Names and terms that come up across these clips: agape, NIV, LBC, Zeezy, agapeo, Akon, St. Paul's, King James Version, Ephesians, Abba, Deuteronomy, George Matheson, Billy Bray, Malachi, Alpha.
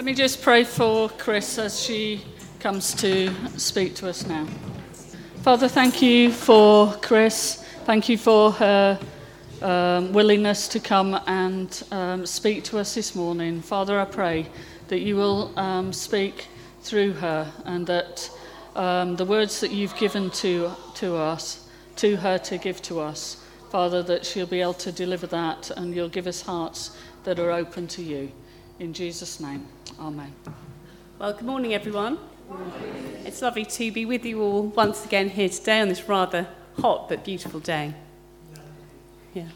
Let me just pray for Chris as she comes to speak to us now. Father, thank you for Chris. Thank you for her willingness to come and speak to us this morning. Father, I pray that you will speak through her, and that the words that you've given to her to give to us, Father, that she'll be able to deliver that, and you'll give us hearts that are open to you. In Jesus' name, amen. Well, good morning, everyone. Good morning. It's lovely to be with you all once again here today on this rather hot but beautiful day. Yeah.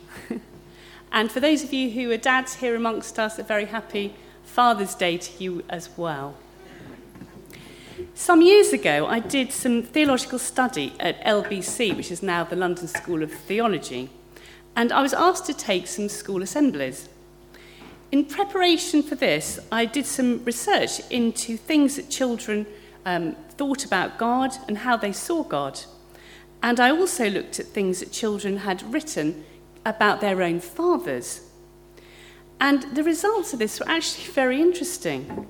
And for those of you who are dads here amongst us, a very happy Father's Day to you as well. Some years ago, I did some theological study at LBC, which is now the London School of Theology, and I was asked to take some school assemblies. In preparation for this, I did some research into things that children thought about God and how they saw God. And I also looked at things that children had written about their own fathers. And the results of this were actually very interesting.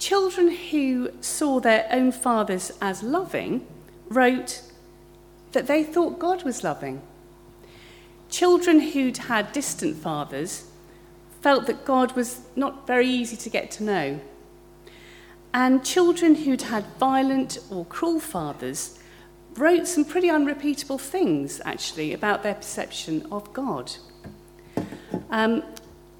Children who saw their own fathers as loving wrote that they thought God was loving. Children who'd had distant fathers felt that God was not very easy to get to know. And children who'd had violent or cruel fathers wrote some pretty unrepeatable things, actually, about their perception of God. I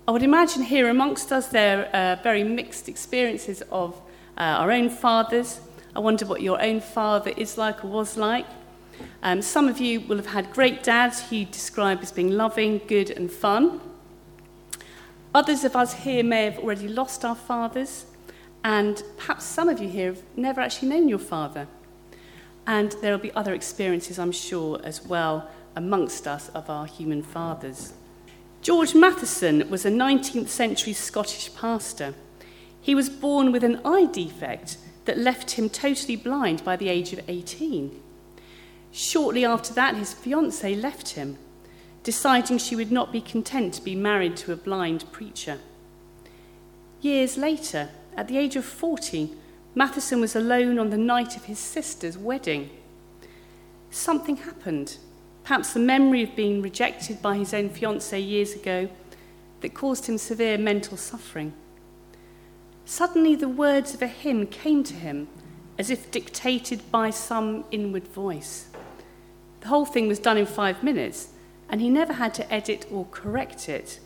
would imagine here amongst us there are very mixed experiences of our own fathers. I wonder what your own father is like or was like. Some of you will have had great dads who you describe as being loving, good and fun. Others of us here may have already lost our fathers, and perhaps some of you here have never actually known your father. And there will be other experiences, I'm sure, as well amongst us of our human fathers. George Matheson was a 19th century Scottish pastor. He was born with an eye defect that left him totally blind by the age of 18. Shortly after that, his fiancée left him, deciding she would not be content to be married to a blind preacher. Years later, at the age of 40, Matheson was alone on the night of his sister's wedding. Something happened. Perhaps the memory of being rejected by his own fiancée years ago that caused him severe mental suffering. Suddenly the words of a hymn came to him as if dictated by some inward voice. The whole thing was done in 5 minutes, and he never had to edit or correct it.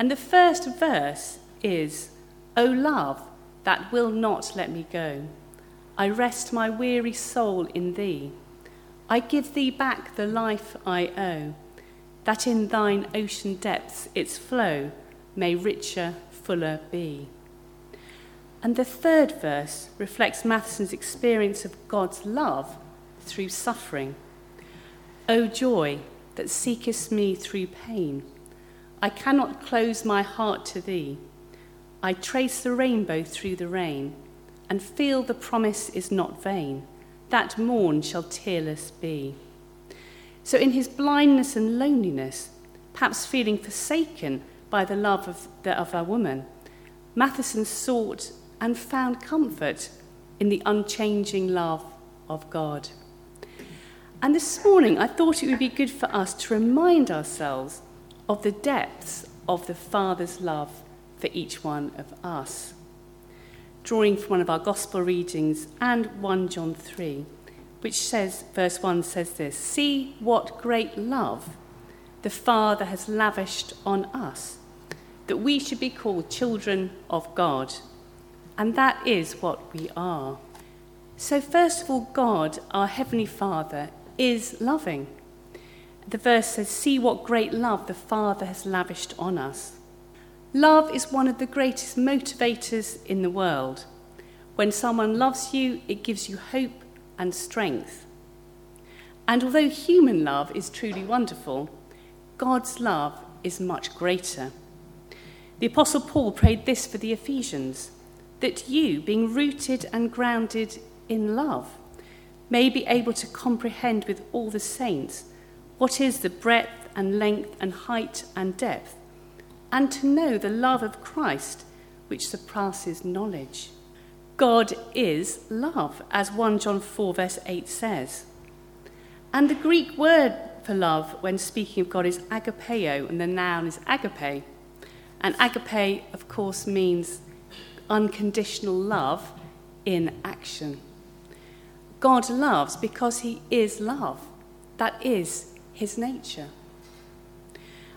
And the first verse is, "O love, that will not let me go. I rest my weary soul in thee. I give thee back the life I owe, that in thine ocean depths its flow may richer, fuller be." And the third verse reflects Matheson's experience of God's love through suffering. "O joy that seekest me through pain, I cannot close my heart to thee. I trace the rainbow through the rain, and feel the promise is not vain. That morn shall tearless be." So in his blindness and loneliness, perhaps feeling forsaken by the love of a woman, Matheson sought and found comfort in the unchanging love of God. And this morning, I thought it would be good for us to remind ourselves of the depths of the Father's love for each one of us, drawing from one of our Gospel readings and 1 John 3, which says, verse 1 says this, "See what great love the Father has lavished on us, that we should be called children of God, and that is what we are." So first of all, God, our Heavenly Father, is loving. The verse says, "See what great love the Father has lavished on us." Love is one of the greatest motivators in the world. When someone loves you, it gives you hope and strength. And although human love is truly wonderful, God's love is much greater. The Apostle Paul prayed this for the Ephesians, that you, being rooted and grounded in love, may be able to comprehend with all the saints what is the breadth and length and height and depth, and to know the love of Christ, which surpasses knowledge. God is love, as 1 John 4 verse 8 says. And the Greek word for love when speaking of God is agapeo, and the noun is agape. And agape, of course, means unconditional love in action. God loves because he is love. That is his nature.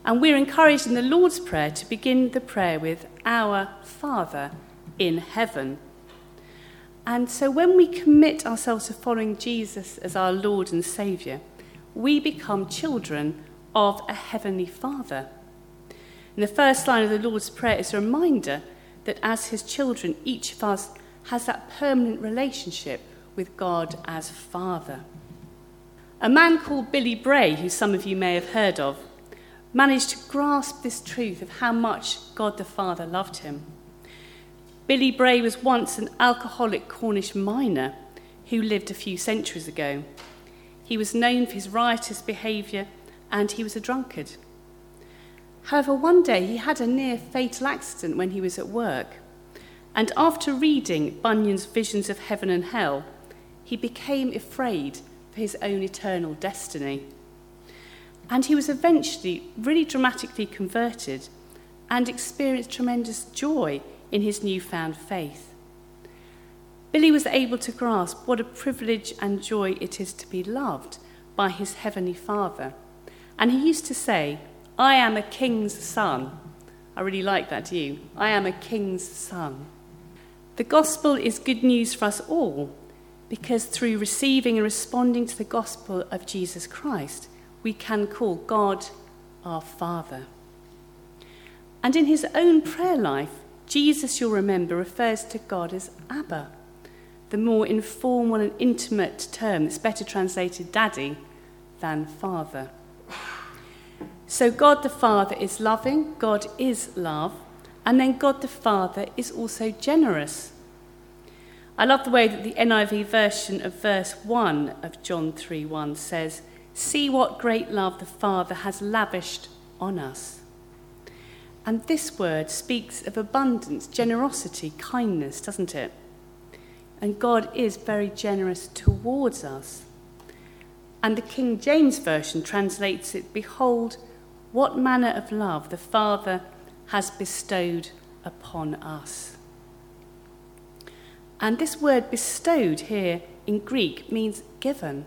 And we're encouraged in the Lord's Prayer to begin the prayer with Our Father in heaven. And so when we commit ourselves to following Jesus as our Lord and Saviour, we become children of a heavenly Father. And the first line of the Lord's Prayer is a reminder that as his children, each of us has that permanent relationship with God as Father. A man called Billy Bray, who some of you may have heard of, managed to grasp this truth of how much God the Father loved him. Billy Bray was once an alcoholic Cornish miner who lived a few centuries ago. He was known for his riotous behaviour, and he was a drunkard. However, one day he had a near-fatal accident when he was at work, and after reading Bunyan's Visions of Heaven and Hell, he became afraid for his own eternal destiny. And he was eventually really dramatically converted and experienced tremendous joy in his newfound faith. Billy was able to grasp what a privilege and joy it is to be loved by his heavenly Father. And he used to say, "I am a king's son." I really like that, do you? I am a king's son. The gospel is good news for us all, because through receiving and responding to the gospel of Jesus Christ, we can call God our Father. And in his own prayer life, Jesus, you'll remember, refers to God as Abba, the more informal and intimate term that's better translated daddy than father. So God the Father is loving, God is love, and then God the Father is also generous. I love the way that the NIV version of verse 1 of John 3:1 says, "See what great love the Father has lavished on us." And this word speaks of abundance, generosity, kindness, doesn't it? And God is very generous towards us. And the King James Version translates it, "Behold, what manner of love the Father has bestowed upon us." And this word bestowed here in Greek means given.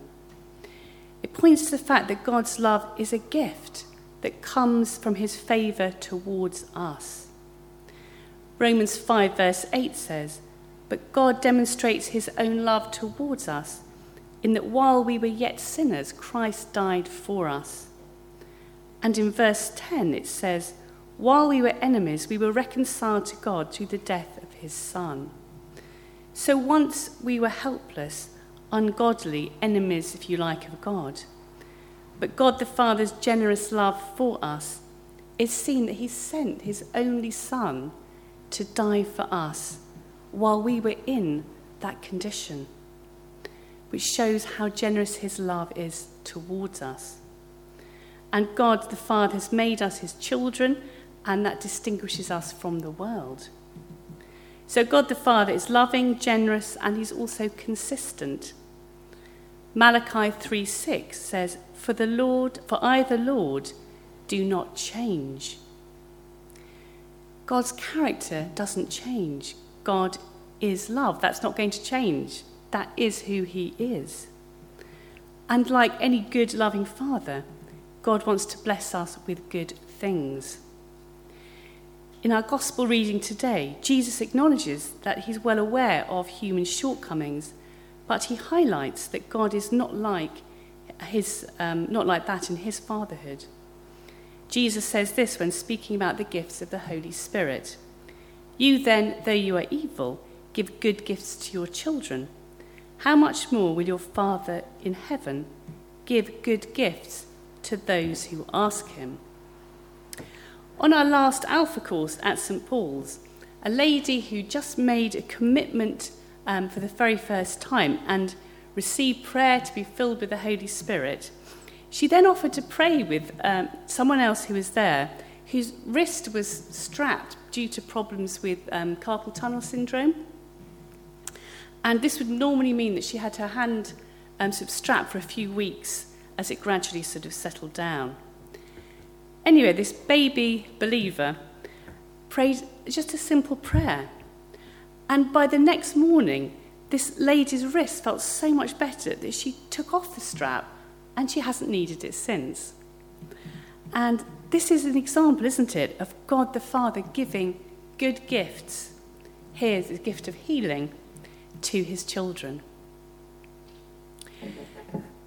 It points to the fact that God's love is a gift that comes from his favour towards us. Romans 5 verse 8 says, "But God demonstrates his own love towards us, in that while we were yet sinners, Christ died for us." And in verse 10 it says, "While we were enemies, we were reconciled to God through the death of his Son." So once we were helpless, ungodly enemies, if you like, of God. But God the Father's generous love for us is seen that he sent his only Son to die for us while we were in that condition, which shows how generous his love is towards us. And God the Father has made us his children, and that distinguishes us from the world. So God the Father is loving, generous, and he's also consistent. Malachi 3:6 says, For I the Lord, do not change. God's character doesn't change. God is love. That's not going to change. That is who he is. And like any good, loving Father, God wants to bless us with good things. In our gospel reading today, Jesus acknowledges that he's well aware of human shortcomings, but he highlights that God is not like that in his fatherhood. Jesus says this when speaking about the gifts of the Holy Spirit. "You then, though you are evil, give good gifts to your children. How much more will your Father in heaven give good gifts to those who ask him?" On our last Alpha course at St. Paul's, a lady who just made a commitment for the very first time and received prayer to be filled with the Holy Spirit, she then offered to pray with someone else who was there, whose wrist was strapped due to problems with carpal tunnel syndrome. And this would normally mean that she had her hand sort of strapped for a few weeks as it gradually sort of settled down. Anyway, this baby believer prayed just a simple prayer. And by the next morning, this lady's wrist felt so much better that she took off the strap, and she hasn't needed it since. And this is an example, isn't it, of God the Father giving good gifts. Here's the gift of healing to his children.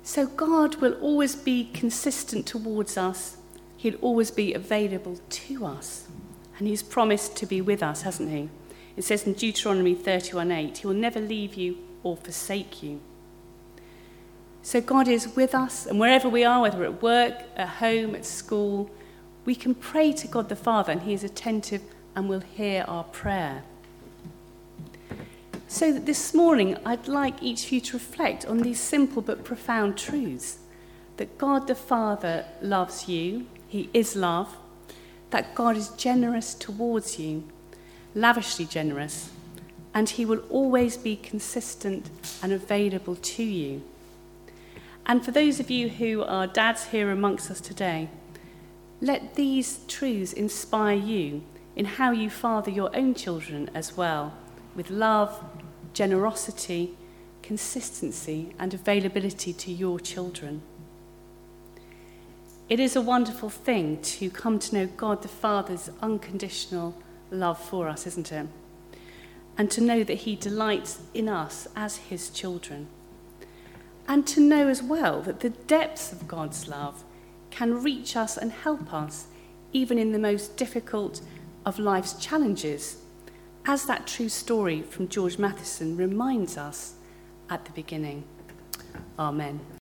So God will always be consistent towards us. He'll always be available to us. And he's promised to be with us, hasn't he? It says in Deuteronomy 31:8, he will never leave you or forsake you. So God is with us, and wherever we are, whether at work, at home, at school, we can pray to God the Father, and he is attentive and will hear our prayer. So that this morning, I'd like each of you to reflect on these simple but profound truths. That God the Father loves you, he is love. That God is generous towards you, lavishly generous. And he will always be consistent and available to you. And for those of you who are dads here amongst us today, let these truths inspire you in how you father your own children as well. With love, generosity, consistency, and availability to your children. It is a wonderful thing to come to know God the Father's unconditional love for us, isn't it? And to know that he delights in us as his children. And to know as well that the depths of God's love can reach us and help us even in the most difficult of life's challenges, as that true story from George Matheson reminds us at the beginning. Amen.